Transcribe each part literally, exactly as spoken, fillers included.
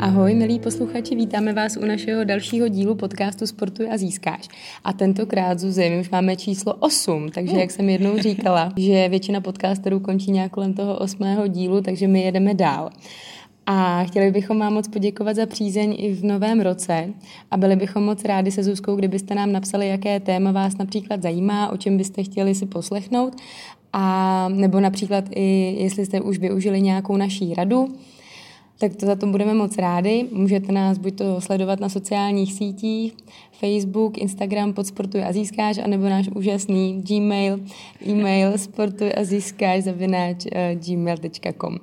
Ahoj, milí posluchači, vítáme vás u našeho dalšího dílu podcastu Sportuj a získáš. A tentokrát, Zuzi, my už máme číslo osm, takže jak jsem jednou říkala, že většina podcasterů končí nějak kolem toho osmého dílu, takže my jedeme dál. A chtěli bychom vám moc poděkovat za přízeň i v novém roce a byli bychom moc rádi se Zuzkou, kdybyste nám napsali, jaké téma vás například zajímá, o čem byste chtěli si poslechnout, a nebo například i jestli jste už využili nějakou naší radu. Tak to za to budeme moc rádi. Můžete nás buď to sledovat na sociálních sítích, Facebook, Instagram pod Sportuj a získáš, anebo náš úžasný Gmail, e-mail sportujazískáš zavináč gmail tečka com.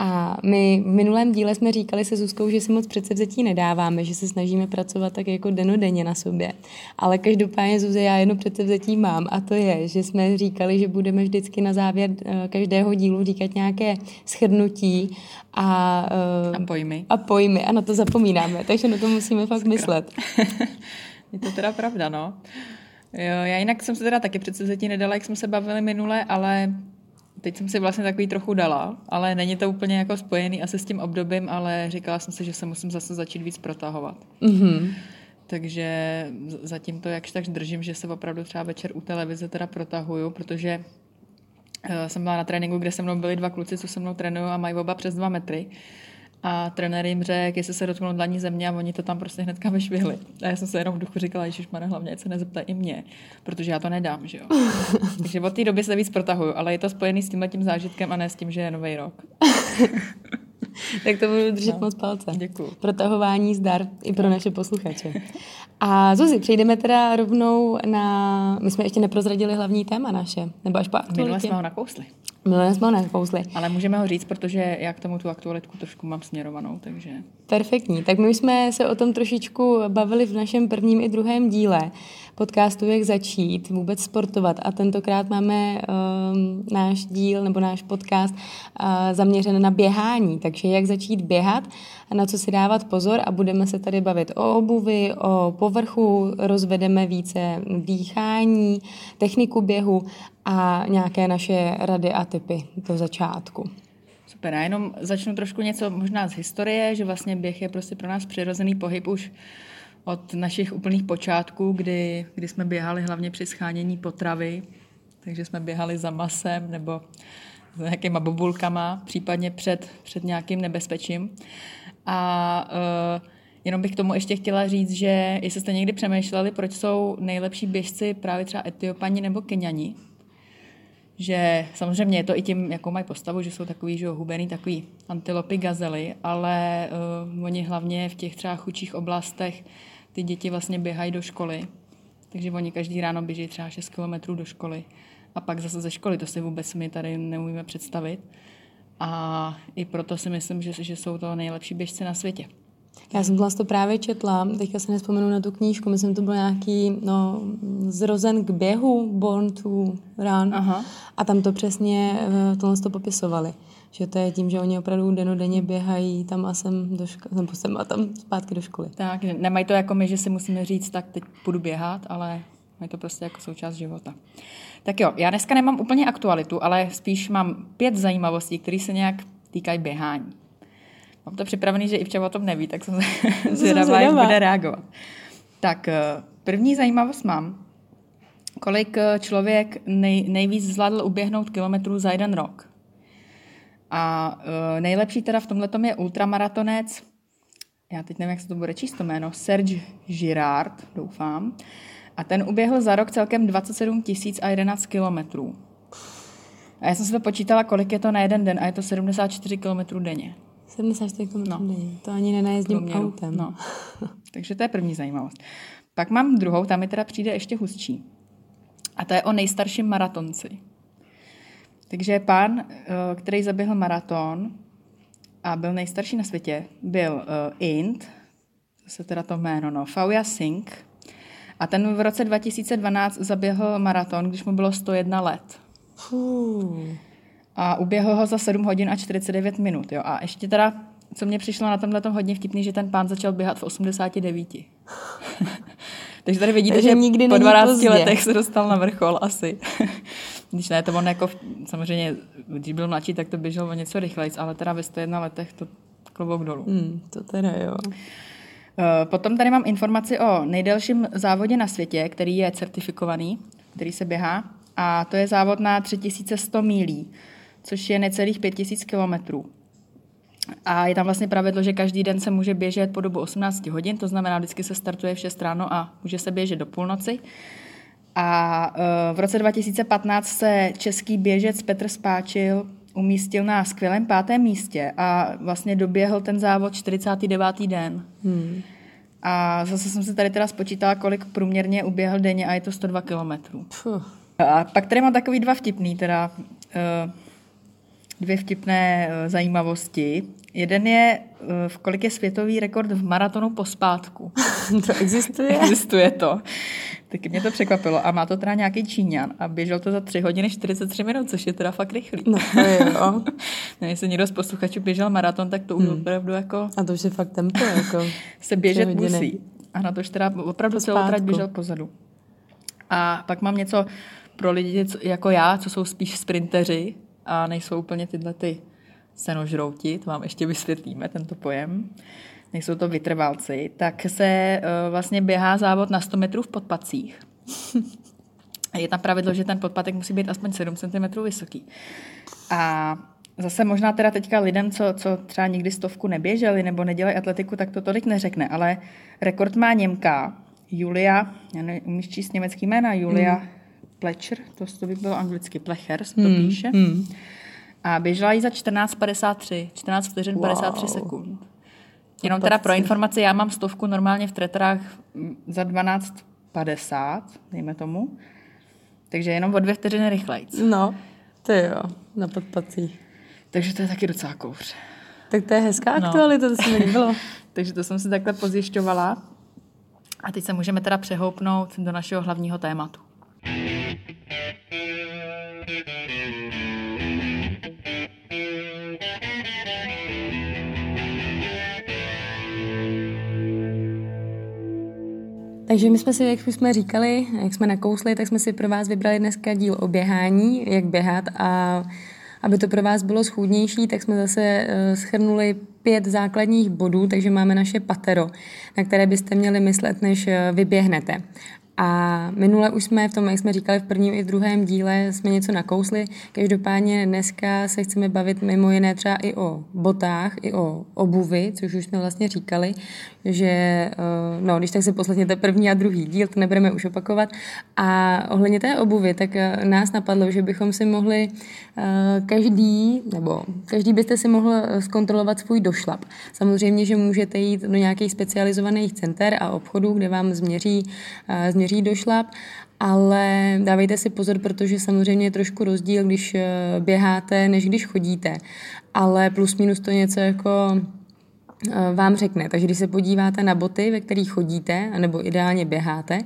A my v minulém díle jsme říkali se Zuzkou, že si moc předsevzetí nedáváme, že se snažíme pracovat tak jako denodenně na sobě. Ale každopádně, Zuze, já jedno předsevzetí mám, a to je, že jsme říkali, že budeme vždycky na závěr každého dílu říkat nějaké shrnutí a, a pojmy. A pojmy, a na to zapomínáme, takže na to musíme fakt Skra. myslet. Je to teda pravda, no. Jo, já jinak jsem se teda taky předsevzetí nedala, jak jsme se bavili minule, ale... Teď jsem si vlastně takový trochu dala, ale není to úplně jako spojený asi s tím obdobím, ale říkala jsem si, že se musím zase začít víc protahovat. Mm-hmm. Takže zatím to jakž tak držím, že se opravdu třeba večer u televize teda protahuju, protože jsem byla na tréninku, kde se mnou byli dva kluci, co se mnou trénují a mají oba přes dva metry. A trenér jim řekl, jestli se dotknou dlaní země, a oni to tam prostě hnedka vyšvihli. A já jsem se jenom v duchu říkala, ježišmane, hlavně ať se nezeptají i mě, protože já to nedám, že jo. Takže od té doby se víc protahuju, ale je to spojený s tímhletím zážitkem a ne s tím, že je nový rok. Tak to budu držet no, moc palce. Děkuju. Protahování zdar i pro naše posluchače. A Zuzi, přejdeme teda rovnou na... My jsme ještě neprozradili hlavní téma naše, nebo až po aktualitě. Minule jsme ho nakousli. Minule jsme ho nakousli. Ale můžeme ho říct, protože já k tomu tu aktualitku trošku mám směrovanou, takže... Perfektní. Tak my už jsme se o tom trošičku bavili v našem prvním i druhém díle podcastu Jak začít vůbec sportovat. A tentokrát máme um, náš díl nebo náš podcast uh, zaměřen na běhání, takže jak začít běhat, na co si dávat pozor, a budeme se tady bavit o obuvi, o povrchu, rozvedeme více dýchání, techniku běhu a nějaké naše rady a tipy do začátku. Super, já jenom začnu trošku něco možná z historie, že vlastně běh je prostě pro nás přirozený pohyb už od našich úplných počátků, kdy, kdy jsme běhali hlavně při shánění potravy, takže jsme běhali za masem nebo za nějakýma bobulkama, případně před, před nějakým nebezpečím. A uh, jenom bych k tomu ještě chtěla říct, že jestli jste někdy přemýšleli, proč jsou nejlepší běžci právě třeba Etiopani nebo Keňani, že samozřejmě je to i tím, jakou mají postavu, že jsou takový, že hubený, takový antilopy, gazely, ale uh, oni hlavně v těch třeba chudších oblastech ty děti vlastně běhají do školy, takže oni každý ráno běží třeba šest kilometrů do školy a pak zase ze školy, to si vůbec my tady neumíme představit, a i proto si myslím, že, že jsou to nejlepší běžci na světě. Já jsem to právě četla, teďka se nespomenu na tu knížku, myslím, to byl nějaký no, Zrozen k běhu, Born to Run. Aha. A tam to přesně tohle to popisovali, že to je tím, že oni opravdu denodenně běhají tam a sem, do ško- nebo sem a tam zpátky do školy. Tak, nemají to jako my, že si musíme říct, tak teď půjdu běhat, ale mají to prostě jako součást života. Tak jo, já dneska nemám úplně aktualitu, ale spíš mám pět zajímavostí, které se nějak týkají běhání. Mám to připravený, že Ivča o tom neví, tak jsem zvědavá, jak bude reagovat. Tak první zajímavost mám, kolik člověk nej, nejvíc zvládl uběhnout kilometrů za jeden rok. A uh, nejlepší teda v tomhletom je ultramaratonec, já teď nevím, jak se to bude číst to jméno, Serge Girard, doufám. A ten uběhl za rok celkem dvacet sedm tisíc a jedenáct kilometrů. A já jsem si to počítala, kolik je to na jeden den, a je to sedmdesát čtyři kilometrů denně. sedmdesát čtyři kilometrů no. denně, to ani nenajezdím autem. No. Takže to je první zajímavost. Pak mám druhou, tam mi teda přijde ještě hustší. A to je o nejstarším maratonci. Takže pán, který zaběhl maraton, a byl nejstarší na světě, byl uh, Ind, se teda to jméno, no, Fauja Singh, a ten v roce dva tisíce dvanáct zaběhl maraton, když mu bylo sto jedna let. Uh. A uběhl ho za sedm hodin a čtyřicet devět minut, jo, a ještě teda, co mě přišlo na tomhletom hodně vtipný, že ten pán začal běhat v osmdesáti devíti. Takže tady vidíte, takže že nikdy po dvanácti letech se dostal na vrchol asi. Když ne, to on jako, v, samozřejmě, když byl mladší, tak to běžel o něco rychlejc, ale teda ve sto jedna letech to klobouk dolů. Hmm, to teda jo. Potom tady mám informaci o nejdelším závodě na světě, který je certifikovaný, který se běhá, a to je závod na tři tisíce sto mílí, což je necelých pět tisíc kilometrů. A je tam vlastně pravidlo, že každý den se může běžet po dobu osmnácti hodin, to znamená, vždycky se startuje v šest ráno a může se běžet do půlnoci. A v roce dva tisíce patnáct se český běžec Petr Spáčil umístil na skvělém pátém místě a vlastně doběhl ten závod čtyřicátý devátý den. Hmm. A zase jsem se tady teda spočítala, kolik průměrně uběhl denně, a je to sto dva kilometrů. A pak tady mám takový dva vtipný, teda dvě vtipné zajímavosti. Jeden je, v kolik je světový rekord v maratonu pospátku. To existuje? Existuje to. Taky mě to překvapilo. A má to teda nějaký Číňan. A běžel to za tři hodiny čtyřicet tři minut, což je teda fakt rychlý. No to je, jo. Ne, jestli někdo z posluchačů běžel maraton, tak to hmm. opravdu jako... A to už je fakt tempo, jako... se běžet musí. A na to už teda opravdu pospátku. Celou trať běžel pozadu. A pak mám něco pro lidi jako já, co jsou spíš sprinteři a nejsou úplně tyhle ty senožrouti, to vám ještě vysvětlíme, tento pojem, nejsou to vytrvalci, tak se uh, vlastně běhá závod na sto metrů v podpacích. Je tam pravidlo, že ten podpatek musí být aspoň sedm centimetrů vysoký. A zase možná teda teďka lidem, co, co třeba nikdy stovku neběželi nebo nedělají atletiku, tak to tolik neřekne, ale rekord má Němka, Julia, já nevím, umíš číst německý jména, Julia... Hmm. Plečer, to, to by bylo anglicky Plecher, se to hmm, píše. Hmm. A běžela jí za čtrnáct padesát tři, čtrnáct vteřin wow. padesát tři sekund. Jenom teda pro informaci, já mám stovku normálně v tretrách za dvanáct padesát, dejme tomu. Takže jenom o dvě vteřiny rychlejc. No, to jo, na podpacích. Takže to je taky docela kouř. Tak to je hezká no. aktualita, to se mi líbilo. Takže to jsem si takhle pozjišťovala. A teď se můžeme teda přehoupnout do našeho hlavního tématu. Takže my jsme si, jak jsme říkali, jak jsme nakousli, tak jsme si pro vás vybrali dneska díl o běhání, jak běhat, a aby to pro vás bylo schůdnější, tak jsme zase shrnuli pět základních bodů, takže máme naše patero, na které byste měli myslet, než vyběhnete. A minule už jsme v tom, jak jsme říkali v prvním i v druhém díle, jsme něco nakousli. Každopádně dneska se chceme bavit mimo jiné třeba i o botách, i o obuvi, což už jsme vlastně říkali, že no, když tak se poslechněte první a druhý díl, to nebudeme už opakovat. A ohledně té obuvy, tak nás napadlo, že bychom si mohli každý, nebo každý byste si mohl zkontrolovat svůj došlap. Samozřejmě, že můžete jít do nějakých specializovaných center a obchodů, kde vám změří, změří došlap, ale dávejte si pozor, protože samozřejmě je trošku rozdíl, když běháte, než když chodíte. Ale plus minus to něco jako vám řekne. Takže když se podíváte na boty, ve kterých chodíte, anebo ideálně běháte,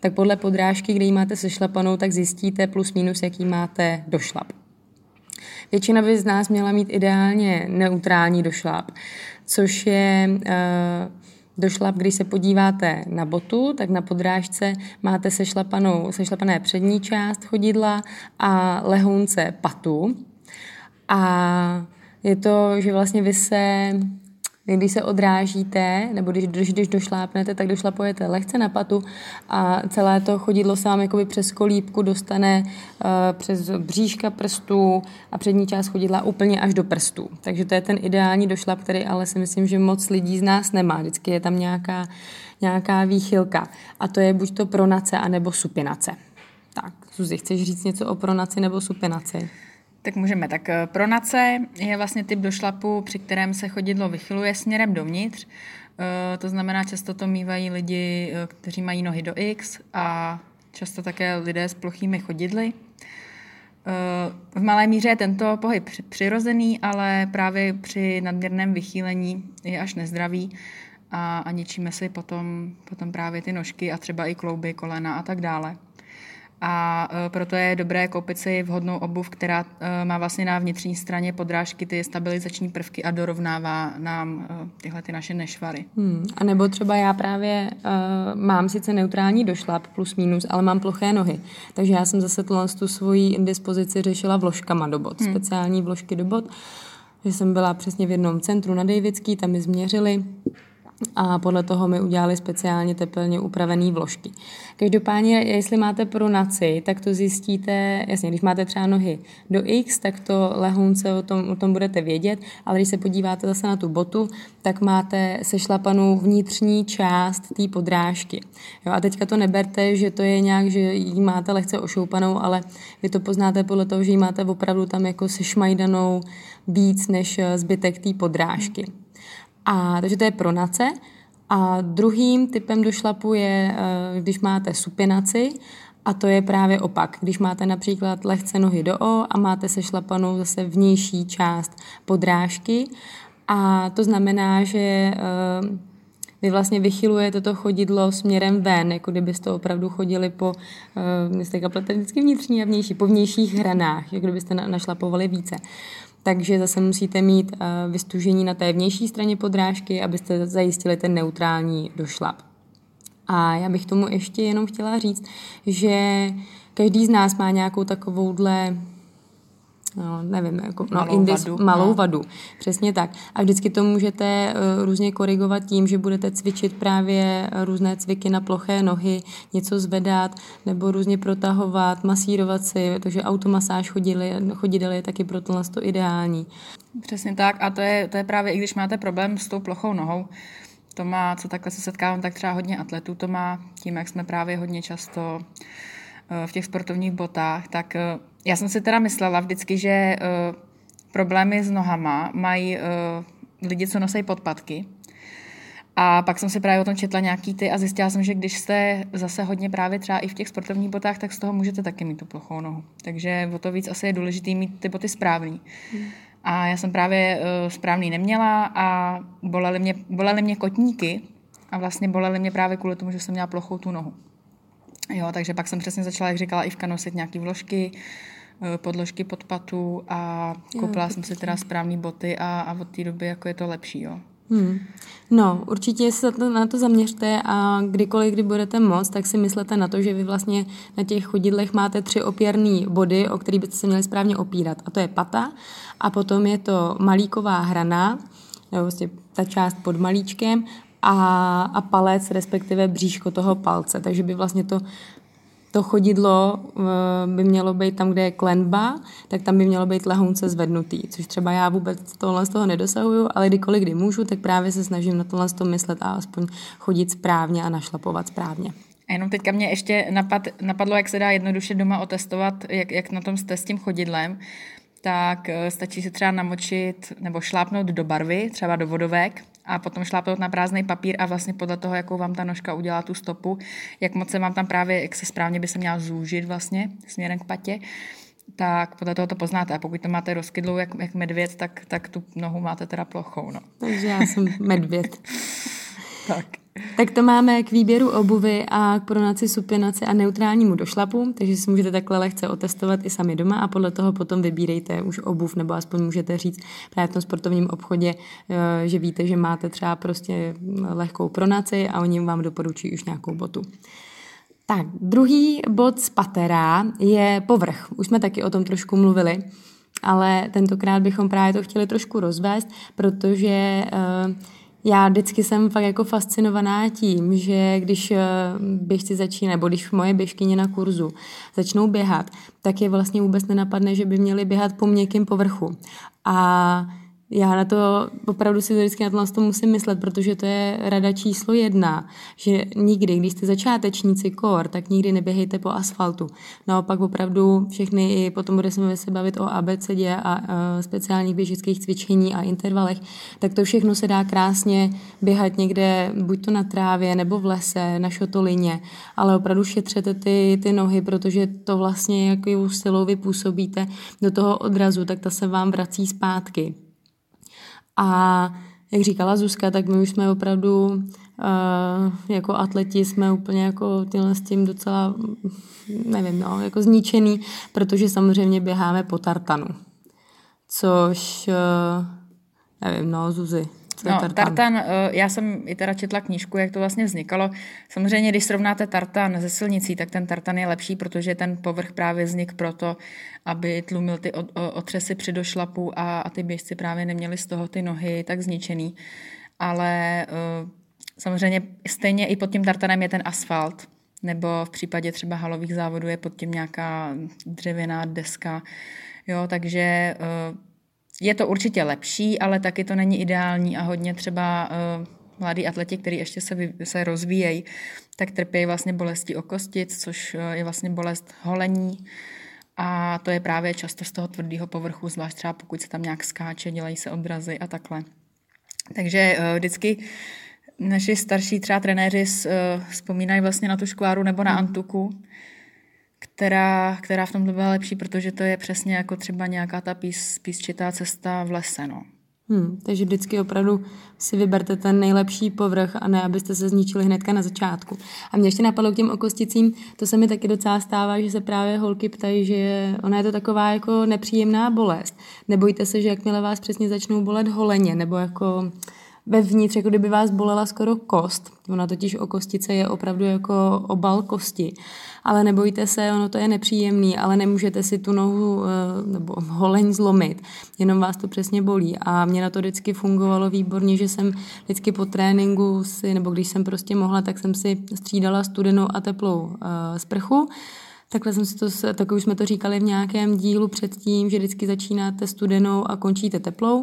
tak podle podrážky, kde ji máte sešlapanou, tak zjistíte plus minus, jaký máte došlap. Většina by z nás měla mít ideálně neutrální došlap, což je... Došlap, když se podíváte na botu, tak na podrážce máte sešlapanou, sešlapané přední část chodidla a lehounce patu. A je to, že vlastně vy se, když se odrážíte, nebo když, když, když došlápnete, tak došlapujete lehce na patu a celé to chodidlo se vám jakoby přes kolíbku dostane uh, přes bříška prstů a přední část chodidla úplně až do prstů. Takže to je ten ideální došlap, který ale si myslím, že moc lidí z nás nemá. Vždycky je tam nějaká, nějaká výchylka. A to je buď to pronace, anebo supinace. Tak, Suzi, chceš říct něco o pronaci nebo supinaci? Tak můžeme. Tak pronace je vlastně typ došlapu, při kterém se chodidlo vychyluje směrem dovnitř. To znamená, často to mívají lidi, kteří mají nohy do X, a často také lidé s plochými chodidly. V malé míře je tento pohyb přirozený, ale právě při nadměrném vychýlení je až nezdravý a, a ničíme si potom, potom právě ty nožky a třeba i klouby, kolena a tak dále. A proto je dobré koupit si vhodnou obuv, která má vlastně na vnitřní straně podrážky ty stabilizační prvky a dorovnává nám tyhle ty naše nešvary. Hmm. A nebo třeba já právě uh, mám sice neutrální došlap plus minus, ale mám ploché nohy. Takže já jsem zase tu svoji indispozici řešila vložkama do bot, hmm. speciální vložky do bot. Že jsem byla přesně v jednom centru na Dejvický, tam mi změřili. A podle toho mi udělali speciálně tepelně upravené vložky. Každopádně, jestli máte pronaci, tak to zjistíte, jasně, když máte třeba nohy do X, tak to lehounce o tom, o tom budete vědět, ale když se podíváte zase na tu botu, tak máte sešlapanou vnitřní část té podrážky. Jo, a teďka to neberte, že to je nějak, že ji máte lehce ošoupanou, ale vy to poznáte podle toho, že ji máte opravdu tam jako sešmajdanou víc než zbytek té podrážky. A, takže to je pronace. A druhým typem došlapu je, když máte supinaci, a to je právě opak. Když máte například lehce nohy do O a máte sešlapanou zase vnější část podrážky. A to znamená, že vy vlastně vychylujete to chodidlo směrem ven, jako kdybyste opravdu chodili po, myslím, vždycky vnitřní a vnější, po vnějších hranách, jako kdybyste našlapovali více. Takže zase musíte mít vystužení na té vnější straně podrážky, abyste zajistili ten neutrální došlap. A já bych tomu ještě jenom chtěla říct, že každý z nás má nějakou takovouhle, no, nevím, jako, no, malou, indis, vadu, malou vadu. Přesně tak. A vždycky to můžete různě korigovat tím, že budete cvičit právě různé cviky na ploché nohy, něco zvedat nebo různě protahovat, masírovat si, takže automasáž chodili, chodidel je taky pro tohle to ideální. Přesně tak. A to je, to je právě, i když máte problém s tou plochou nohou, to má, co takhle se setkávám, tak třeba hodně atletů to má, tím, jak jsme právě hodně často v těch sportovních botách, tak já jsem si teda myslela vždycky, že uh, problémy s nohama mají uh, lidi, co nosejí podpatky. A pak jsem si právě o tom četla nějaký ty a zjistila jsem, že když jste zase hodně právě třeba i v těch sportovních botách, tak z toho můžete taky mít tu plochou nohu. Takže o to víc asi je důležitý mít ty boty správný. Hmm. A já jsem právě uh, správný neměla a bolely mě, bolely mě kotníky a vlastně bolely mě právě kvůli tomu, že jsem měla plochou tu nohu. Jo, takže pak jsem přesně začala, jak říkala Ivka, nosit nějaký vložky, podložky pod patu a koupila jo, jsem si teda správné boty a, a od té doby jako je to lepší, jo. Hmm. No, určitě se na to zaměřte a kdykoliv, kdy budete moc, tak si myslete na to, že vy vlastně na těch chodidlech máte tři opěrné body, o které byste se měli správně opírat. A to je pata a potom je to malíková hrana, nebo vlastně ta část pod malíčkem, A, a palec, respektive bříško toho palce. Takže by vlastně to, to chodidlo by mělo být tam, kde je klenba, tak tam by mělo být lehounce zvednutý, což třeba já vůbec tohle z toho nedosahuju, ale kdykoliv, kdy můžu, tak právě se snažím na tohle z toho myslet a aspoň chodit správně a našlapovat správně. A jenom teďka mě ještě napad, napadlo, jak se dá jednoduše doma otestovat, jak, jak na tom jste s tím chodidlem, tak stačí se třeba namočit nebo šlápnout do barvy, třeba do vodovek, a potom šlápnout na prázdný papír a vlastně podle toho, jakou vám ta nožka udělá tu stopu, jak moc se vám tam právě, jak se správně by se měla zúžit vlastně směrem k patě, tak podle toho to poznáte. A pokud to máte rozkydlou jak, jak medvěd, tak, tak tu nohu máte teda plochou. No. Takže já jsem medvěd. Tak. Tak to máme k výběru obuvy a k pronaci, supinaci a neutrálnímu došlapu, takže si můžete takhle lehce otestovat i sami doma a podle toho potom vybírejte už obuv, nebo aspoň můžete říct právě v tom sportovním obchodě, že víte, že máte třeba prostě lehkou pronaci a oni vám doporučí už nějakou botu. Tak, druhý bod z patera je povrch. Už jsme taky o tom trošku mluvili, ale tentokrát bychom právě to chtěli trošku rozvést, protože já vždycky jsem fakt jako fascinovaná tím, že když běžci začínají, nebo když moje běžkyně na kurzu začnou běhat, tak je vlastně vůbec nenapadne, že by měli běhat po měkkém povrchu. A Já na to opravdu si vždycky na to musím myslet, protože to je rada číslo jedna, že nikdy, když jste začátečníci kor, tak nikdy neběhejte po asfaltu. Naopak opravdu všechny, i potom budeme se bavit o abecedě a speciálních běžických cvičení a intervalech, tak to všechno se dá krásně běhat někde, buď to na trávě nebo v lese, na šotolině, ale opravdu šetřete ty, ty nohy, protože to vlastně, jakou silou vy působíte do toho odrazu, tak ta se vám vrací zpátky. A jak říkala Zuzka, tak my už jsme opravdu uh, jako atleti jsme úplně jako tímhle s tím docela, nevím, no, jako zničený, protože samozřejmě běháme po tartanu. Což, uh, nevím, no, Zuzi. No, tartan? tartan, já jsem i teda četla knížku, jak to vlastně vznikalo. Samozřejmě, když srovnáte tartan se silnicí, tak ten tartan je lepší, protože ten povrch právě vznik proto, aby tlumil ty otřesy při došlapu a, a ty běžci právě neměli z toho ty nohy tak zničený. Ale samozřejmě stejně i pod tím tartanem je ten asfalt, nebo v případě třeba halových závodů je pod tím nějaká dřevěná deska. Jo, takže... Je to určitě lepší, ale taky to není ideální a hodně třeba uh, mladí atleti, kteří ještě se, vy, se rozvíjejí, tak trpějí vlastně bolestí okostic, což uh, je vlastně bolest holení a to je právě často z toho tvrdého povrchu, zvlášť třeba pokud se tam nějak skáče, dělají se odrazy a takhle. Takže uh, vždycky naši starší třeba trenéři uh, vzpomínají vlastně na tu škváru nebo na antuku, Která, která v tomto byla lepší, protože to je přesně jako třeba nějaká ta pís, písčitá cesta v lese. No. Hmm, takže vždycky opravdu si vyberte ten nejlepší povrch a ne, abyste se zničili hnedka na začátku. A mě ještě napadlo k těm okosticím, to se mi taky docela stává, že se právě holky ptají, že ona je to taková jako nepříjemná bolest. Nebojte se, že jakmile vás přesně začnou bolet holeně, nebo jako... Vevnitř, jako kdyby vás bolela skoro kost, ona totiž o kostice je opravdu jako obal kosti, ale nebojte se, ono to je nepříjemný, ale nemůžete si tu nohu nebo holeň zlomit, jenom vás to přesně bolí a mě na to vždycky fungovalo výborně, že jsem vždycky po tréninku si, nebo když jsem prostě mohla, tak jsem si střídala studenou a teplou sprchu. Takhle jsem si to, tak už jsme to říkali v nějakém dílu předtím, že vždycky začínáte studenou a končíte teplou.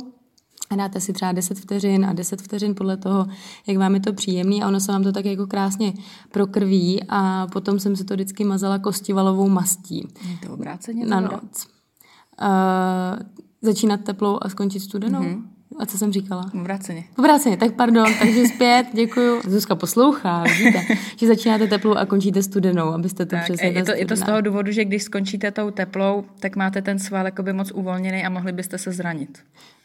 A dáte si třeba deset vteřin a deset vteřin podle toho, jak vám je to příjemný a ono se vám to tak jako krásně prokrví a potom jsem se to vždycky mazala kostivalovou mastí. Je to obráceně? Na noc. Uh, začínat teplou a skončit studenou? Mm-hmm. A co jsem říkala? Obráceně. Obráceně, tak pardon, takže zpět, děkuju. Zuzka poslouchá, vidíte, že začínáte teplou a končíte studenou, abyste to přesně... Je to, je to z toho důvodu, že když skončíte tou teplou, tak máte ten sval jakoby moc uvolněný a mohli byste se zranit.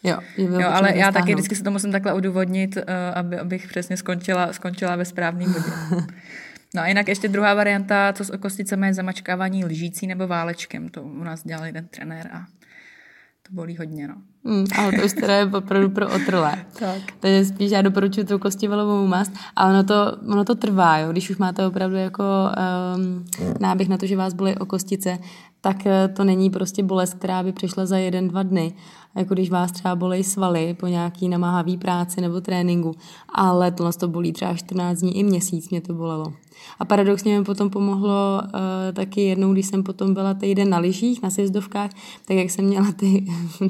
Jo, jo, ale já taky vždycky se to musím takhle odůvodnit, aby, abych přesně skončila, skončila ve správný bodě. No a jinak ještě druhá varianta, co s okosticemi je zamačkávání lžící nebo válečkem. To u nás dělal jeden trenér a to bolí hodně, no. Mm, ale to už teda je opravdu pro otrlé. Tak. Takže spíš já doporučuji tu kostivalovou mast a ono to, ono to trvá, jo. Když už máte opravdu jako um, náběh na to, že vás bolí okostice, tak to není prostě bolest, která by přišla za jeden, dva dny. Jako když vás třeba bolej svaly po nějaký namáhavý práci nebo tréninku, ale to nás to bolí třeba čtrnáct dní i měsíc mě to bolelo. A paradoxně mi potom pomohlo uh, taky jednou, když jsem potom byla týden na lyžích, na sjezdovkách, tak jak jsem měla ty,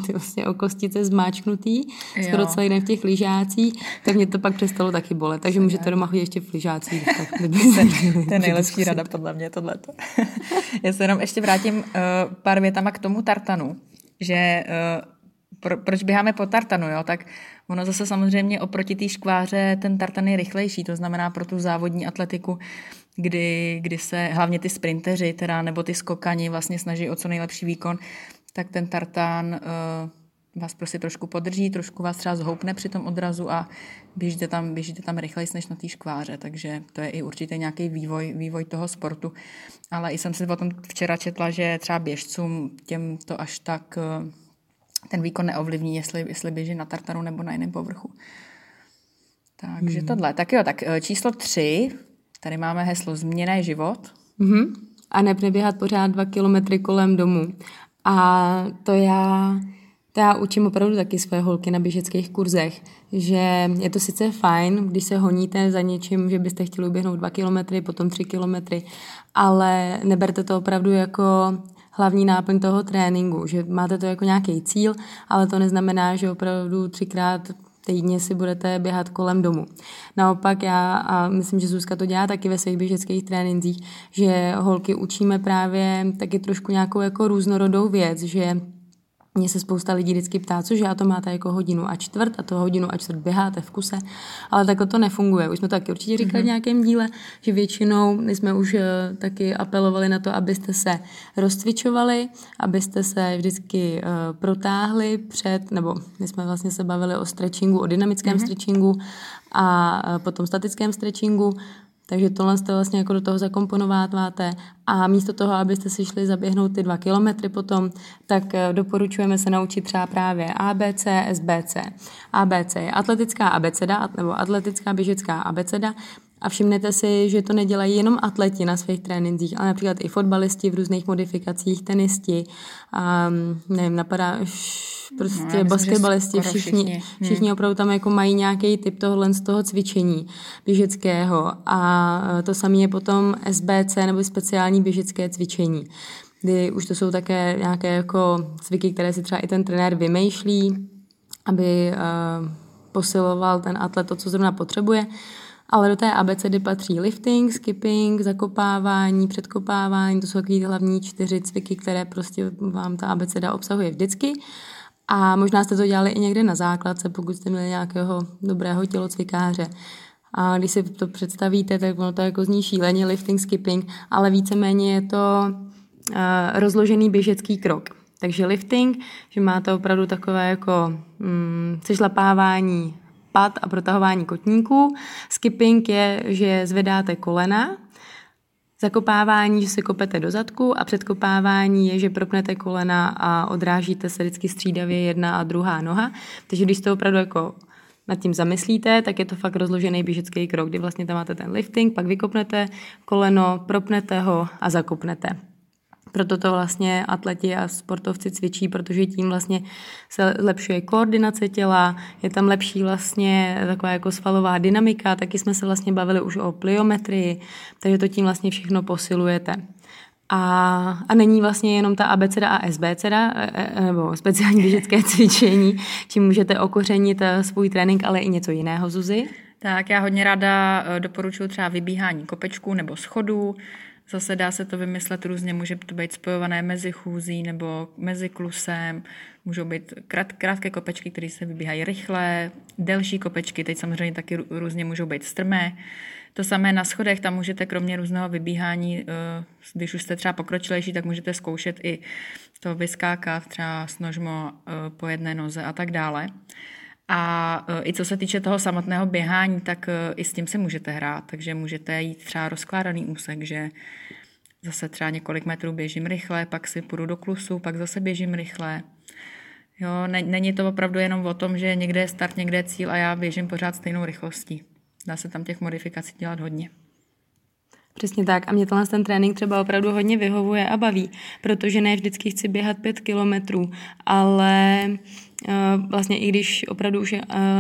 ty vlastně okostice zmáčknutý, skoro celý den v těch lyžácích, tak mě to pak přestalo taky bolet. Takže můžete doma chodit ještě v lyžácích. To je nejlepší rada podle mě tohleto. Já se jenom ještě vrátím uh, pár větama k tomu tartanu, že... Uh, Pro, proč běháme po tartanu, jo? Tak ono zase samozřejmě oproti té škváře ten tartan je rychlejší, to znamená pro tu závodní atletiku, kdy, kdy se hlavně ty sprinteři teda, nebo ty skokani vlastně snaží o co nejlepší výkon, tak ten tartan uh, vás prostě trošku podrží, trošku vás třeba zhoupne při tom odrazu a běžíte tam, běžíte tam rychlejší než na té škváře, takže to je i určitě nějaký vývoj, vývoj toho sportu. Ale i jsem si o tom včera četla, že třeba běžcům těm to až tak... Uh, ten výkon neovlivní, jestli, jestli běží na tartanu nebo na jiném povrchu. Takže hmm. tohle. Tak jo, tak číslo tři. Tady máme heslo změněný život. Mm-hmm. A neběhat pořád dva kilometry kolem domu. A to já... To já učím opravdu taky své holky na běžeckých kurzech, že je to sice fajn, když se honíte za něčím, že byste chtěli uběhnout dva kilometry, potom tři kilometry, ale neberte to opravdu jako... hlavní náplň toho tréninku, že máte to jako nějaký cíl, ale to neznamená, že opravdu třikrát týdně si budete běhat kolem domu. Naopak já, a myslím, že Zuzka to dělá taky ve svých běžeckých trénincích, že holky učíme právě taky trošku nějakou jako různorodou věc, že mě se spousta lidí vždycky ptá, cože a to máte jako hodinu a čtvrt a to hodinu a čtvrt běháte v kuse, ale takhle to nefunguje. Už jsme to taky určitě říkali mm-hmm. v nějakém díle, že většinou my jsme už taky apelovali na to, abyste se rozcvičovali, abyste se vždycky uh, protáhli před, nebo my jsme vlastně se bavili o stretchingu, o dynamickém mm-hmm. stretchingu a uh, potom statickém stretchingu. Takže tohle jste vlastně jako do toho zakomponováváte a místo toho, abyste si šli zaběhnout ty dva kilometry potom, tak doporučujeme se naučit třeba právě A B C, S B C. A B C je atletická abeceda, nebo atletická běžecká abeceda a všimnete si, že to nedělají jenom atleti na svých trénincích, ale například i fotbalisti v různých modifikacích, tenisti, um, nevím, napadá... prostě no, myslím, basketbalisti, všichni, všichni. Hmm. všichni opravdu tam jako mají nějaký typ tohle z toho cvičení běžeckého a to samé je potom S B C nebo speciální běžecké cvičení, kdy už to jsou také nějaké jako cviky, které si třeba i ten trenér vymýšlí, aby uh, posiloval ten atlet to, co zrovna potřebuje. Ale do té abecedy patří lifting, skipping, zakopávání, předkopávání, to jsou takové hlavní čtyři cviky, které prostě vám ta abeceda obsahuje vždycky. A možná jste to dělali i někde na základce, pokud jste měli nějakého dobrého tělocvikáře. A když si to představíte, tak ono to jako zní šíleně, lifting, skipping, ale víceméně je to uh, rozložený běžecký krok. Takže lifting, že máte opravdu takové jako um, sešlapávání pad a protahování kotníků. Skipping je, že zvedáte kolena. Zakopávání, že se kopete do zadku a předkopávání je, že propnete kolena a odrážíte se vždycky střídavě jedna a druhá noha. Takže když to opravdu jako nad tím zamyslíte, tak je to fakt rozložený běžecký krok, kdy vlastně tam máte ten lifting, pak vykopnete koleno, propnete ho a zakopnete. Proto to vlastně atleti a sportovci cvičí, protože tím vlastně se zlepšuje koordinace těla, je tam lepší vlastně taková jako svalová dynamika, taky jsme se vlastně bavili už o plyometrii, takže to tím vlastně všechno posilujete. A, a není vlastně jenom ta abeceda a S B ceda, nebo speciální běžecké cvičení, čím můžete okořenit svůj trénink, ale i něco jiného, Zuzi? Tak já hodně ráda doporučuji třeba vybíhání kopečků nebo schodů. Zase dá se to vymyslet různě, může to být spojované mezi chůzí nebo mezi klusem, můžou být krát, krátké kopečky, které se vybíhají rychle, delší kopečky, teď samozřejmě taky různě můžou být strmé. To samé na schodech, tam můžete kromě různého vybíhání, když už jste třeba pokročilejší, tak můžete zkoušet i to vyskákat, třeba s nožmo po jedné noze a tak dále. A i co se týče toho samotného běhání, tak i s tím si můžete hrát, takže můžete jít třeba rozkládaný úsek, že zase třeba několik metrů běžím rychle, pak si půjdu do klusu, pak zase běžím rychle. Jo, není to opravdu jenom o tom, že někde je start, někde je cíl a já běžím pořád stejnou rychlostí. Dá se tam těch modifikací dělat hodně. Přesně tak. A mě tenhle ten trénink třeba opravdu hodně vyhovuje a baví, protože ne vždycky chci běhat pět kilometrů, ale vlastně i když opravdu už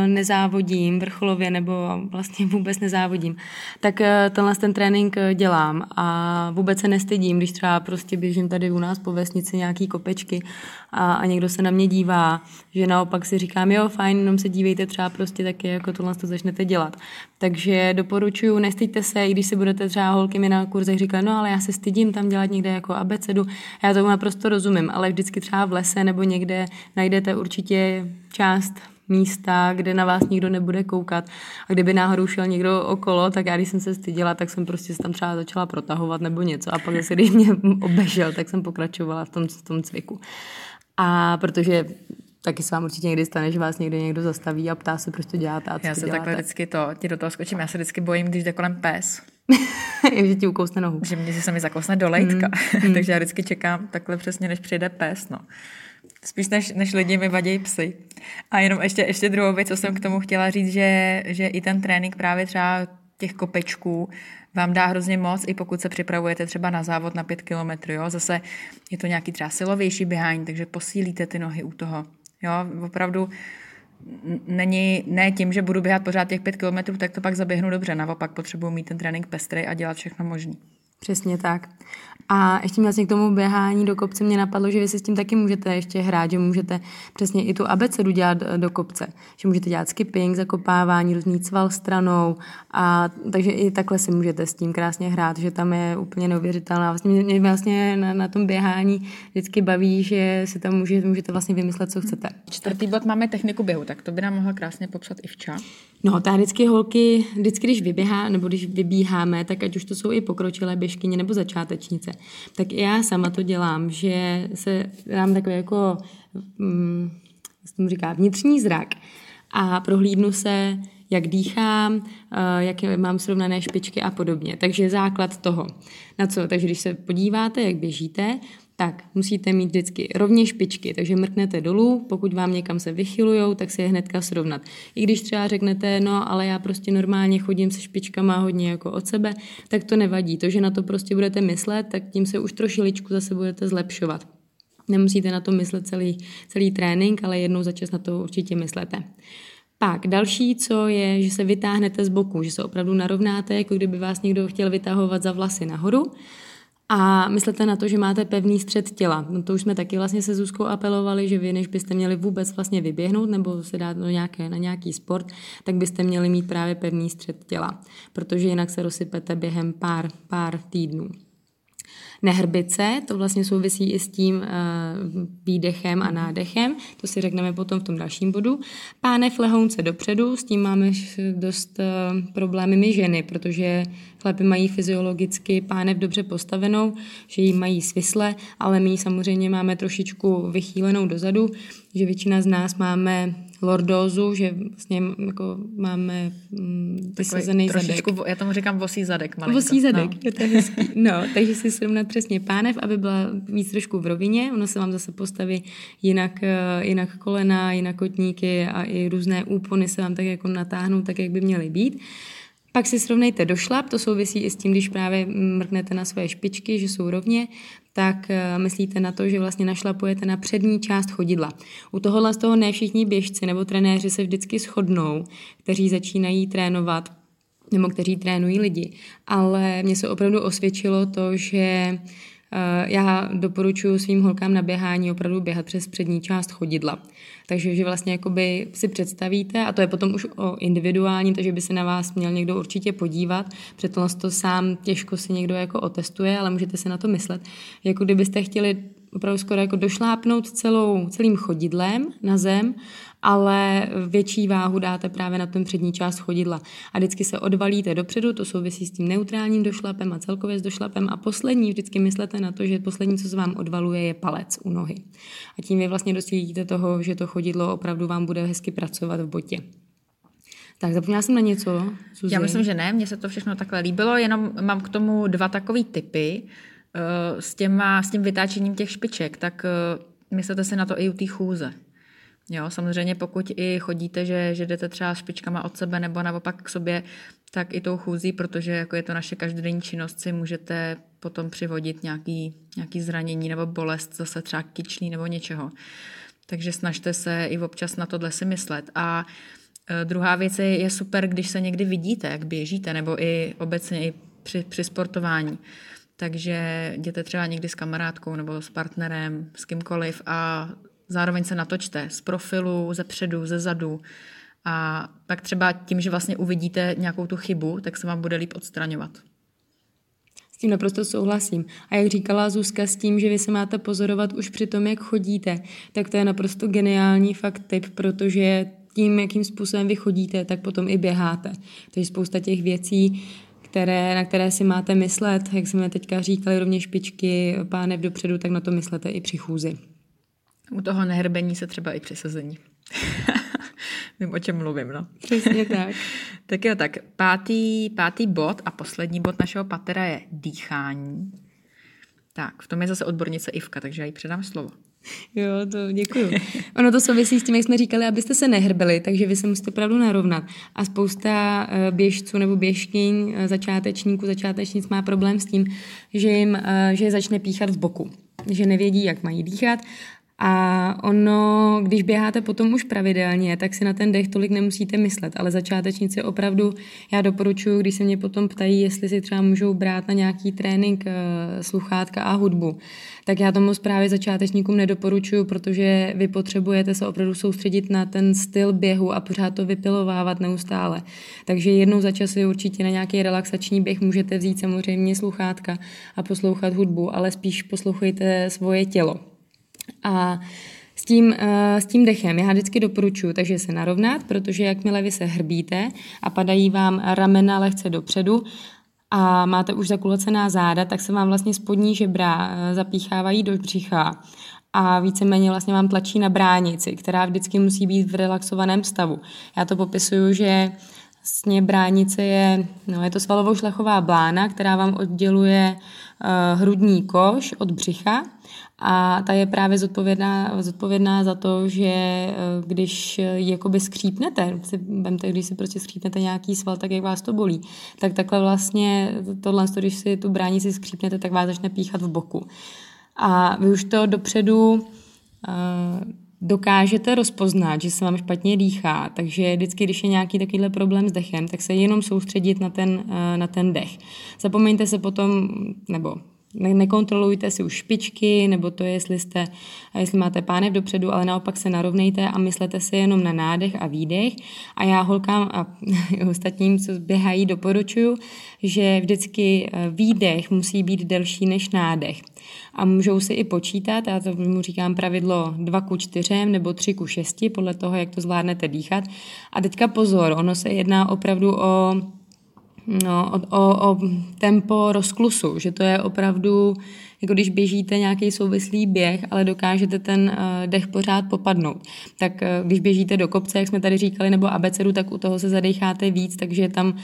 nezávodím vrcholově nebo vlastně vůbec nezávodím, tak tenhle ten trénink dělám a vůbec se nestydím, když třeba prostě běžím tady u nás po vesnici nějaký kopečky a, a někdo se na mě dívá, že naopak si říkám, jo fajn, jenom se dívejte třeba prostě taky, jako tohle to začnete dělat. Takže doporučuju, nestyďte se, i když si budete třeba holky mi na kurzech říkali, no ale já se stydím tam dělat někde jako abecedu, já tomu naprosto rozumím, ale vždycky třeba v lese nebo někde najdete určitě je část místa, kde na vás nikdo nebude koukat a kdyby náhodou šel někdo okolo, tak já když jsem se stydila, tak jsem prostě tam třeba začala protahovat nebo něco a pak zase když mě obežel, tak jsem pokračovala v tom, v tom cviku. A protože taky se vám určitě někdy stane, že vás někde někdo zastaví a ptá se, proč to děláte a co já se děláte. Takhle vždycky to, ti do toho skočím, já se vždycky bojím, když jde kolem pes. Že ti ukousne nohu. Že mě se mi zakousne do lejtka, mm. takže já vždycky čekám takhle přesně, než přijde pes, no. Spíš než, než lidi mi vadí psy. A jenom ještě, ještě druhou věc, co jsem k tomu chtěla říct, že, že i ten trénink právě třeba těch kopečků vám dá hrozně moc, i pokud se připravujete třeba na závod na pět kilometrů. Jo? Zase je to nějaký třeba silovější běhání, takže posílíte ty nohy u toho. Jo? Opravdu není, ne tím, že budu běhat pořád těch pět kilometrů, tak to pak zaběhnu dobře. Naopak potřebuji mít ten trénink pestrej a dělat všechno možný. Přesně tak. A ještě mě vlastně k tomu běhání do kopce mě napadlo, že vy si s tím taky můžete ještě hrát, že můžete přesně i tu abecedu dělat do kopce, že můžete dělat skipping, zakopávání, různý cval stranou, a takže i takhle si můžete s tím krásně hrát, že tam je úplně neuvěřitelná. Vlastně mě vlastně na, na tom běhání vždycky baví, že si tam můžete, můžete vlastně vymyslet, co chcete. Čtvrtý bod máme techniku běhu, tak to by nám mohla krásně popsat Ivča. No, ta vždycky holky, vždycky, když vyběhá, nebo když vybíháme, tak ať už to jsou i pokročilé běžkyně nebo začátečnice. Tak i já sama to dělám, že se dám takový jako, hm, jak se tomu říká, vnitřní zrak a prohlídnu se, jak dýchám, jak mám srovnané špičky a podobně. Takže základ toho. Na co? Takže když se podíváte, jak běžíte, tak musíte mít vždycky rovně špičky, takže mrknete dolů, pokud vám někam se vychylujou, tak si je hnedka srovnat. I když třeba řeknete, no ale já prostě normálně chodím se špičkama hodně jako od sebe, tak to nevadí. To, že na to prostě budete myslet, tak tím se už trošičku zase budete zlepšovat. Nemusíte na to myslet celý, celý trénink, ale jednou za čas na to určitě myslete. Pak další, co je, že se vytáhnete z boku, že se opravdu narovnáte, jako kdyby vás někdo chtěl vytahovat za vlasy nahoru. A myslete na to, že máte pevný střed těla. No to už jsme taky vlastně se Zuzkou apelovali, že vy, než byste měli vůbec vlastně vyběhnout nebo se dát na, nějaké, na nějaký sport, tak byste měli mít právě pevný střed těla, protože jinak se rozsypete během pár, pár týdnů. Nehrbit se, to vlastně souvisí i s tím uh, výdechem a nádechem, to si řekneme potom v tom dalším bodu. Pánev lehounce dopředu, s tím máme dost uh, problémy my ženy, protože chlapy mají fyziologicky pánev dobře postavenou, že ji mají svisle, ale my ji samozřejmě máme trošičku vychýlenou dozadu, že většina z nás máme lordózu, že vlastně jako máme mm, vysazený zadek. Já tomu říkám vosí zadek malinko. Vosí zadek, no. Je to hezký. No, takže si srovnat přesně pánev, aby byla víc trošku v rovině, ono se vám zase postaví jinak, jinak kolena, jinak kotníky a i různé úpony se vám tak jako natáhnou, tak jak by měly být. Pak si srovnejte došlap, to souvisí i s tím, když právě mrknete na své špičky, že jsou rovně, tak myslíte na to, že vlastně našlapujete na přední část chodidla. U tohohle z toho ne všichni běžci nebo trenéři se vždycky shodnou, kteří začínají trénovat nebo kteří trénují lidi. Ale mně se opravdu osvědčilo to, že já doporučuji svým holkám na běhání opravdu běhat přes přední část chodidla. Takže že vlastně jakoby si představíte, a to je potom už o individuální, takže by se na vás měl někdo určitě podívat, protože to sám těžko si někdo jako otestuje, ale můžete se na to myslet. Jako kdybyste chtěli opravdu skoro jako došlápnout celou, celým chodidlem na zem, ale větší váhu dáte právě na ten přední část chodidla. A vždycky se odvalíte dopředu, to souvisí s tím neutrálním došlapem a celkově s došlapem. A poslední, vždycky myslete na to, že poslední, co se vám odvaluje, je palec u nohy. A tím vy vlastně docílíte toho, že to chodidlo opravdu vám bude hezky pracovat v botě. Tak zapomněla jsem na něco, Suzi? Já myslím, že ne, mně se to všechno takhle líbilo, jenom mám k tomu dva takový tipy. S, těma, s tím vytáčením těch špiček, tak myslete si na to i u té chůze. Jo, samozřejmě pokud i chodíte, že, že jdete třeba špičkama od sebe nebo naopak k sobě, tak i tou chůzí, protože jako je to naše každodenní činnost, si můžete potom přivodit nějaký, nějaký zranění nebo bolest, zase třeba kyčlí nebo něčeho. Takže snažte se i občas na tohle si myslet. A druhá věc je, je super, když se někdy vidíte, jak běžíte, nebo i obecně i při, při sportování. Takže jděte třeba někdy s kamarádkou nebo s partnerem, s kýmkoliv a zároveň se natočte z profilu, ze předu, ze zadu a pak třeba tím, že vlastně uvidíte nějakou tu chybu, tak se vám bude líp odstraňovat. S tím naprosto souhlasím. A jak říkala Zuzka s tím, že vy se máte pozorovat už při tom, jak chodíte, tak to je naprosto geniální fakt tip, protože tím, jakým způsobem vy chodíte, tak potom i běháte. Takže spousta těch věcí, Které, na které si máte myslet, jak jsme teďka říkali, rovně špičky, pánev dopředu, tak na to myslete i při chůzi. U toho nehrbení se třeba i při sezení. Vím, o čem mluvím, no. Přesně tak. Tak jo, tak pátý, pátý bod a poslední bod našeho patera je dýchání. Tak, v tom je zase odbornice Ivka, takže já jí předám slovo. Jo, to děkuju. Ono to souvisí s tím, jak jsme říkali, abyste se nehrbili, takže vy se musíte opravdu narovnat. A spousta běžců nebo běžkyň, začátečníků, začátečnic má problém s tím, že jim, že je začne píchat z boku, že nevědí, jak mají dýchat. A ono, když běháte potom už pravidelně, tak si na ten dech tolik nemusíte myslet, ale začátečníci opravdu, já doporučuji, když se mě potom ptají, jestli si třeba můžou brát na nějaký trénink sluchátka a hudbu, tak já to moc právě začátečníkům nedoporučuji, protože vy potřebujete se opravdu soustředit na ten styl běhu a pořád to vypilovávat neustále. Takže jednou za čas určitě na nějaký relaxační běh můžete vzít samozřejmě sluchátka a poslouchat hudbu, ale spíš poslouchejte svoje tělo. A s tím, s tím dechem já vždycky doporučuji, takže se narovnat, protože jakmile vy se hrbíte a padají vám ramena lehce dopředu a máte už zakulacená záda, tak se vám vlastně spodní žebra zapíchávají do břicha a víceméně vlastně vám tlačí na bránici, která vždycky musí být v relaxovaném stavu. Já to popisuju, že vlastně bránice je, no, je to svalovou-šlachová blána, která vám odděluje uh, hrudní koš od břicha. A ta je právě zodpovědná, zodpovědná za to, že když jakoby skřípnete, si vemte, když si prostě skřípnete nějaký sval, tak jak vás to bolí, tak takhle vlastně tohle, když si tu bránici skřípnete, tak vás začne píchat v boku. A vy už to dopředu uh, dokážete rozpoznat, že se vám špatně dýchá, takže vždycky, když je nějaký takovýhle problém s dechem, tak se jenom soustředit na ten, uh, na ten dech. Zapomeňte se potom, nebo nekontrolujte si už špičky, nebo to, jestli, jste, jestli máte pánev dopředu, ale naopak se narovnejte a myslete si jenom na nádech a výdech. A já holkám a ostatním, co běhají, doporučuju, že vždycky výdech musí být delší než nádech. A můžou si i počítat, já to mu říkám pravidlo dva ku čtyřem nebo tři ku šesti, podle toho, jak to zvládnete dýchat. A teďka pozor, ono se jedná opravdu o... No, o, o, o tempo rozklusu, že to je opravdu, jako když běžíte nějaký souvislý běh, ale dokážete ten uh, dech pořád popadnout. Tak uh, když běžíte do kopce, jak jsme tady říkali, nebo abecedu, tak u toho se zadecháte víc, takže tam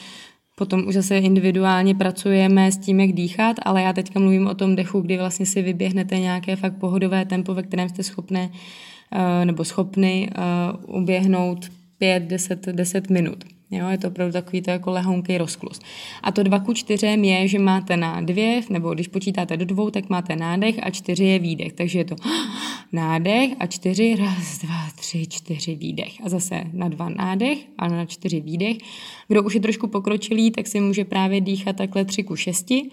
potom už zase individuálně pracujeme s tím, jak dýchat, ale já teďka mluvím o tom dechu, kdy vlastně si vyběhnete nějaké fakt pohodové tempo, ve kterém jste schopné uh, nebo schopny uh, uběhnout pět deset minut. Jo, je to opravdu takový to jako lehounký rozklus. A to dva ku čtyřem je, že máte na dvě, nebo když počítáte do dvou, tak máte nádech a čtyři je výdech. Takže je to nádech a čtyři, raz, dva, tři, čtyři, výdech. A zase na dva nádech a na čtyři výdech. Kdo už je trošku pokročilý, tak si může právě dýchat takhle tři ku šesti.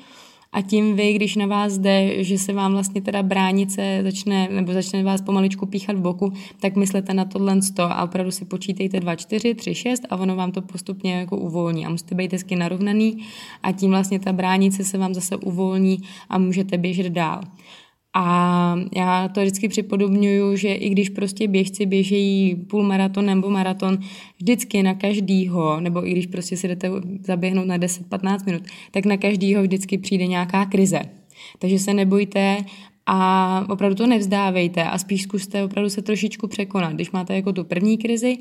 A tím vy, když na vás jde, že se vám vlastně teda bránice začne, nebo začne vás pomaličku píchat v boku, tak myslete na tohle sto a opravdu si počítejte dva, čtyři, tři, šest a ono vám to postupně jako uvolní. A musíte být hezky narovnaný a tím vlastně ta bránice se vám zase uvolní a můžete běžet dál. A já to vždycky připodobňuju, že i když prostě běžci běžejí půl maraton nebo maraton, vždycky na každýho, nebo i když prostě si jdete zaběhnout na deset patnáct minut, tak na každýho vždycky přijde nějaká krize. Takže se nebojte a opravdu to nevzdávejte a spíš zkuste opravdu se trošičku překonat. Když máte jako tu první krizi,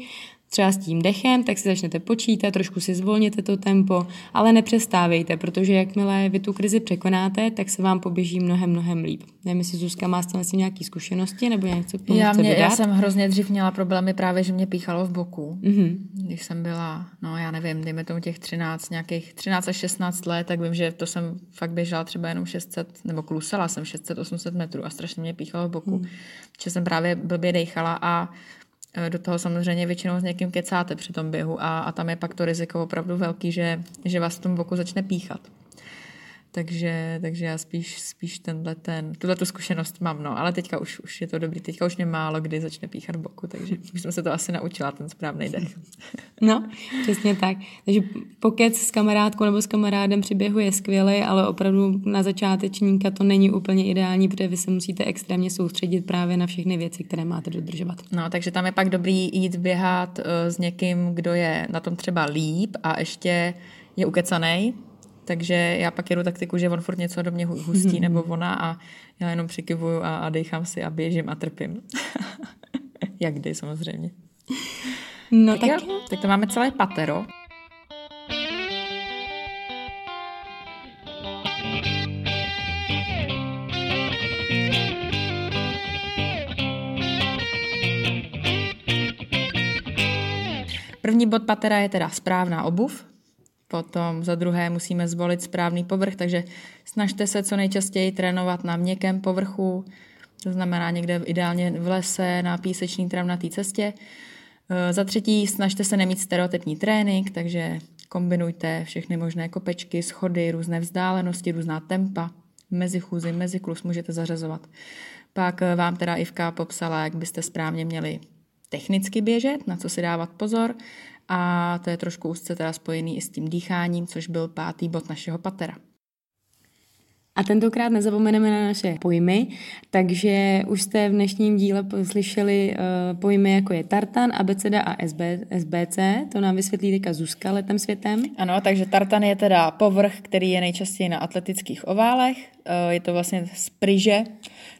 třeba s tím dechem, tak si začnete počítat, trošku si zvolněte to tempo, ale nepřestávejte, protože jakmile vy tu krizi překonáte, tak se vám poběží mnohem, mnohem líp. Nevím, jestli Zuzka má s tím nějaké zkušenosti nebo něco k tomu já chce mě, dodat. Já jsem hrozně dřív měla problémy právě, že mě píchalo v boku. Mm-hmm. Když jsem byla, no já nevím, dejme tomu těch třináct, nějakých třináct až šestnáct let, tak vím, že to jsem fakt běžela třeba jenom šest set, nebo klusala jsem šest set osm set metrů a strašně mě píchalo v boku, mm. že jsem právě blbě dejchala a do toho samozřejmě většinou s někým kecáte při tom běhu a, a tam je pak to riziko opravdu velký, že, že vás v tom boku začne píchat. Takže, takže já spíš, spíš tenhle ten, tuto zkušenost mám, no, ale teďka už, už je to dobrý, teďka už mě málo kdy začne píchat boku, takže už jsem se to asi naučila, ten správný dech. No, přesně tak. Takže pokec s kamarádkou nebo s kamarádem při běhu je skvělý, ale opravdu na začátečníka to není úplně ideální, protože vy se musíte extrémně soustředit právě na všechny věci, které máte dodržovat. No, takže tam je pak dobrý jít běhat uh, s někým, kdo je na tom třeba líp a ještě je ukecanej. Takže já pak jedu taktiku, že on furt něco do mě hustí nebo ona a já jenom přikivuju a, a dejchám si a běžím a trpím. Jak kdy samozřejmě. No tak, tak, tak to máme celé patero. První bod patera je teda správná obuv. Potom za druhé musíme zvolit správný povrch, takže snažte se co nejčastěji trénovat na měkkém povrchu, To znamená někde ideálně v lese, na písečný travnatý cestě. Za třetí, snažte se nemít stereotypní trénink, takže kombinujte všechny možné kopečky, schody, různé vzdálenosti, různá tempa. Mezi chůzi, mezi klus můžete zařazovat. Pak vám teda Ivka popsala, jak byste správně měli technicky běžet, na co si dávat pozor. A to je trošku úzce teda spojený i s tím dýcháním, což byl pátý bod našeho patera. A tentokrát nezapomeneme na naše pojmy, takže už jste v dnešním díle slyšeli pojmy, jako je tartan, abeceda a S B C. To nám vysvětlí teďka Zuzka letem světem. Ano, takže tartan je teda povrch, který je nejčastěji na atletických oválech. Je to vlastně z pryže,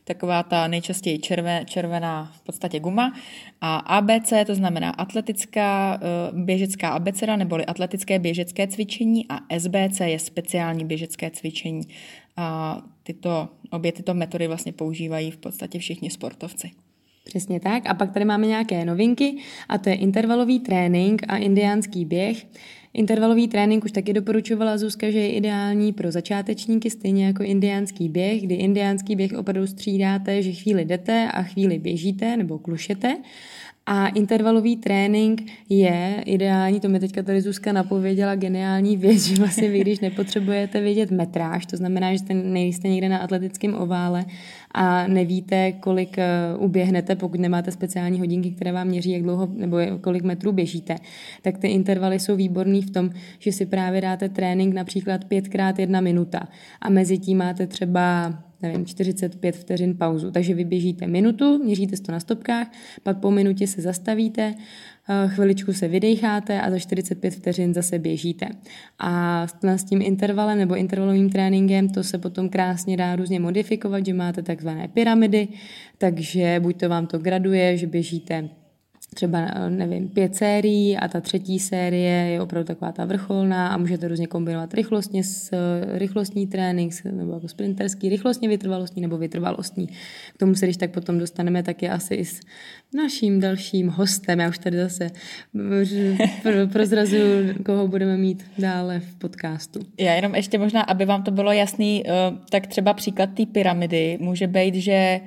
taková ta nejčastěji červená, červená v podstatě guma. A A B C, to znamená atletická běžecká abeceda, neboli atletické běžecké cvičení, a S B C je speciální běžecké cvičení. A tyto, obě tyto metody vlastně používají v podstatě všichni sportovci. Přesně tak. A pak tady máme nějaké novinky, a to je intervalový trénink a indiánský běh. Intervalový trénink už taky doporučovala Zuzka, že je ideální pro začátečníky, stejně jako indiánský běh, kdy indiánský běh opravdu střídáte, že chvíli jdete a chvíli běžíte nebo klušete. A intervalový trénink je ideální, to mi teďka tady Zuzka napověděla geniální věc, že vlastně vy, když nepotřebujete vědět metráž, to znamená, že jste, nejste někde na atletickém ovále a nevíte, kolik uběhnete, pokud nemáte speciální hodinky, které vám měří, jak dlouho nebo kolik metrů běžíte, tak ty intervaly jsou výborný v tom, že si právě dáte trénink například pětkrát jedna minuta a mezi tím máte třeba nevím, čtyřicet pět vteřin pauzu. Takže vyběžíte minutu, měříte to na stopkách, pak po minutě se zastavíte, chviličku se vydecháte a za čtyřicet pět vteřin zase běžíte. A s tím intervalem nebo intervalovým tréninkem to se potom krásně dá různě modifikovat, že máte takzvané pyramidy, takže buď to vám to graduje, že běžíte třeba, nevím, pět sérií a ta třetí série je opravdu taková ta vrcholná a můžete různě kombinovat rychlostně s rychlostní trénink nebo jako sprinterský, rychlostně vytrvalostní nebo vytrvalostní. K tomu se, když tak potom dostaneme, tak je asi i s naším dalším hostem. Já už tady zase prozrazuju, koho budeme mít dále v podcastu. Já jenom ještě možná, aby vám to bylo jasný, tak třeba příklad té pyramidy může být, že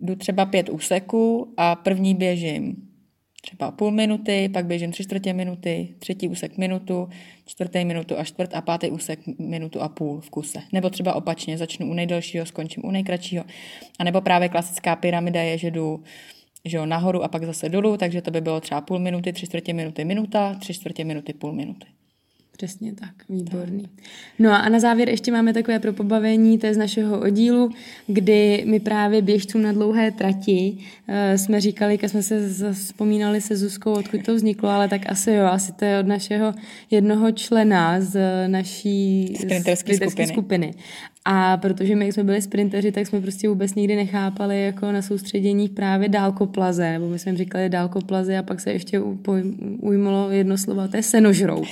jdu třeba pět úseků a první běžím třeba půl minuty, pak běžím tři čtvrtě minuty, třetí úsek minutu, čtvrtý minutu a čtvrt a pátý úsek minutu a půl v kuse. Nebo třeba opačně, začnu u nejdelšího, skončím u nejkratšího. A nebo právě klasická pyramida je, že jdu že jo, nahoru a pak zase dolů, takže to by bylo třeba půl minuty, tři čtvrtě minuty, minuta, tři čtvrtě minuty, půl minuty. Přesně tak, výborný. No a na závěr ještě máme takové pro pobavení, to je z našeho oddílu, kdy my právě běžcům na dlouhé trati jsme říkali, když jsme se vzpomínali se Zuzkou, odkud to vzniklo, ale tak asi jo, asi to je od našeho jednoho člena z naší sprinterské skupiny. skupiny. A protože my, jak jsme byli sprinteři, tak jsme prostě vůbec nikdy nechápali jako na soustředěních právě dálkoplaze, nebo my jsme říkali dálkoplaze a pak se ještě ujmulo jedno slovo, to je senožrout.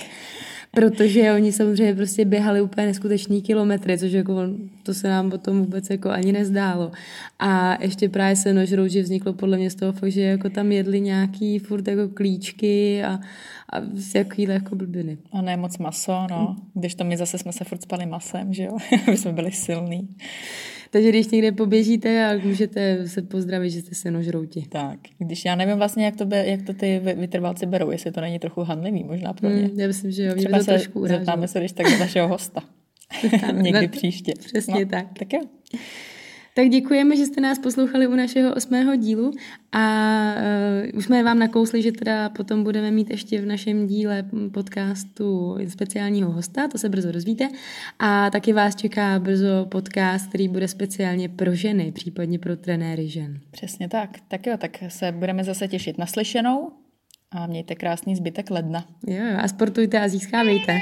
Protože oni samozřejmě prostě běhali úplně neskutečný kilometry, což jako to se nám potom vůbec jako ani nezdálo. A ještě právě senožrout, že vzniklo podle mě z toho fakt, že jako tam jedli nějaký furt jako klíčky a, a jakýhle jako blbiny. A ne moc maso, no. Když to my zase jsme se furt spali masem, že jo? My jsme byli silný. Takže když někde poběžíte a můžete se pozdravit, že jste senožrouti. Tak, když já nevím vlastně, jak to, be, jak to ty vytrvalci berou, jestli to není trochu hanlivý možná pro ně. Mm, já myslím, že jo, mě by to trošku uráželo. Zeptáme se, když tak do našeho hosta. Někdy no, příště. Přesně no, tak. Tak jo. Tak děkujeme, že jste nás poslouchali u našeho osmého dílu a uh, už jsme vám nakousli, že teda potom budeme mít ještě v našem díle podcastu speciálního hosta, to se brzo dozvíte, a taky vás čeká brzo podcast, který bude speciálně pro ženy, případně pro trenéry žen. Přesně tak, tak jo, tak se budeme zase těšit na slyšenou a mějte krásný zbytek ledna. Jo, a sportujte a získávejte.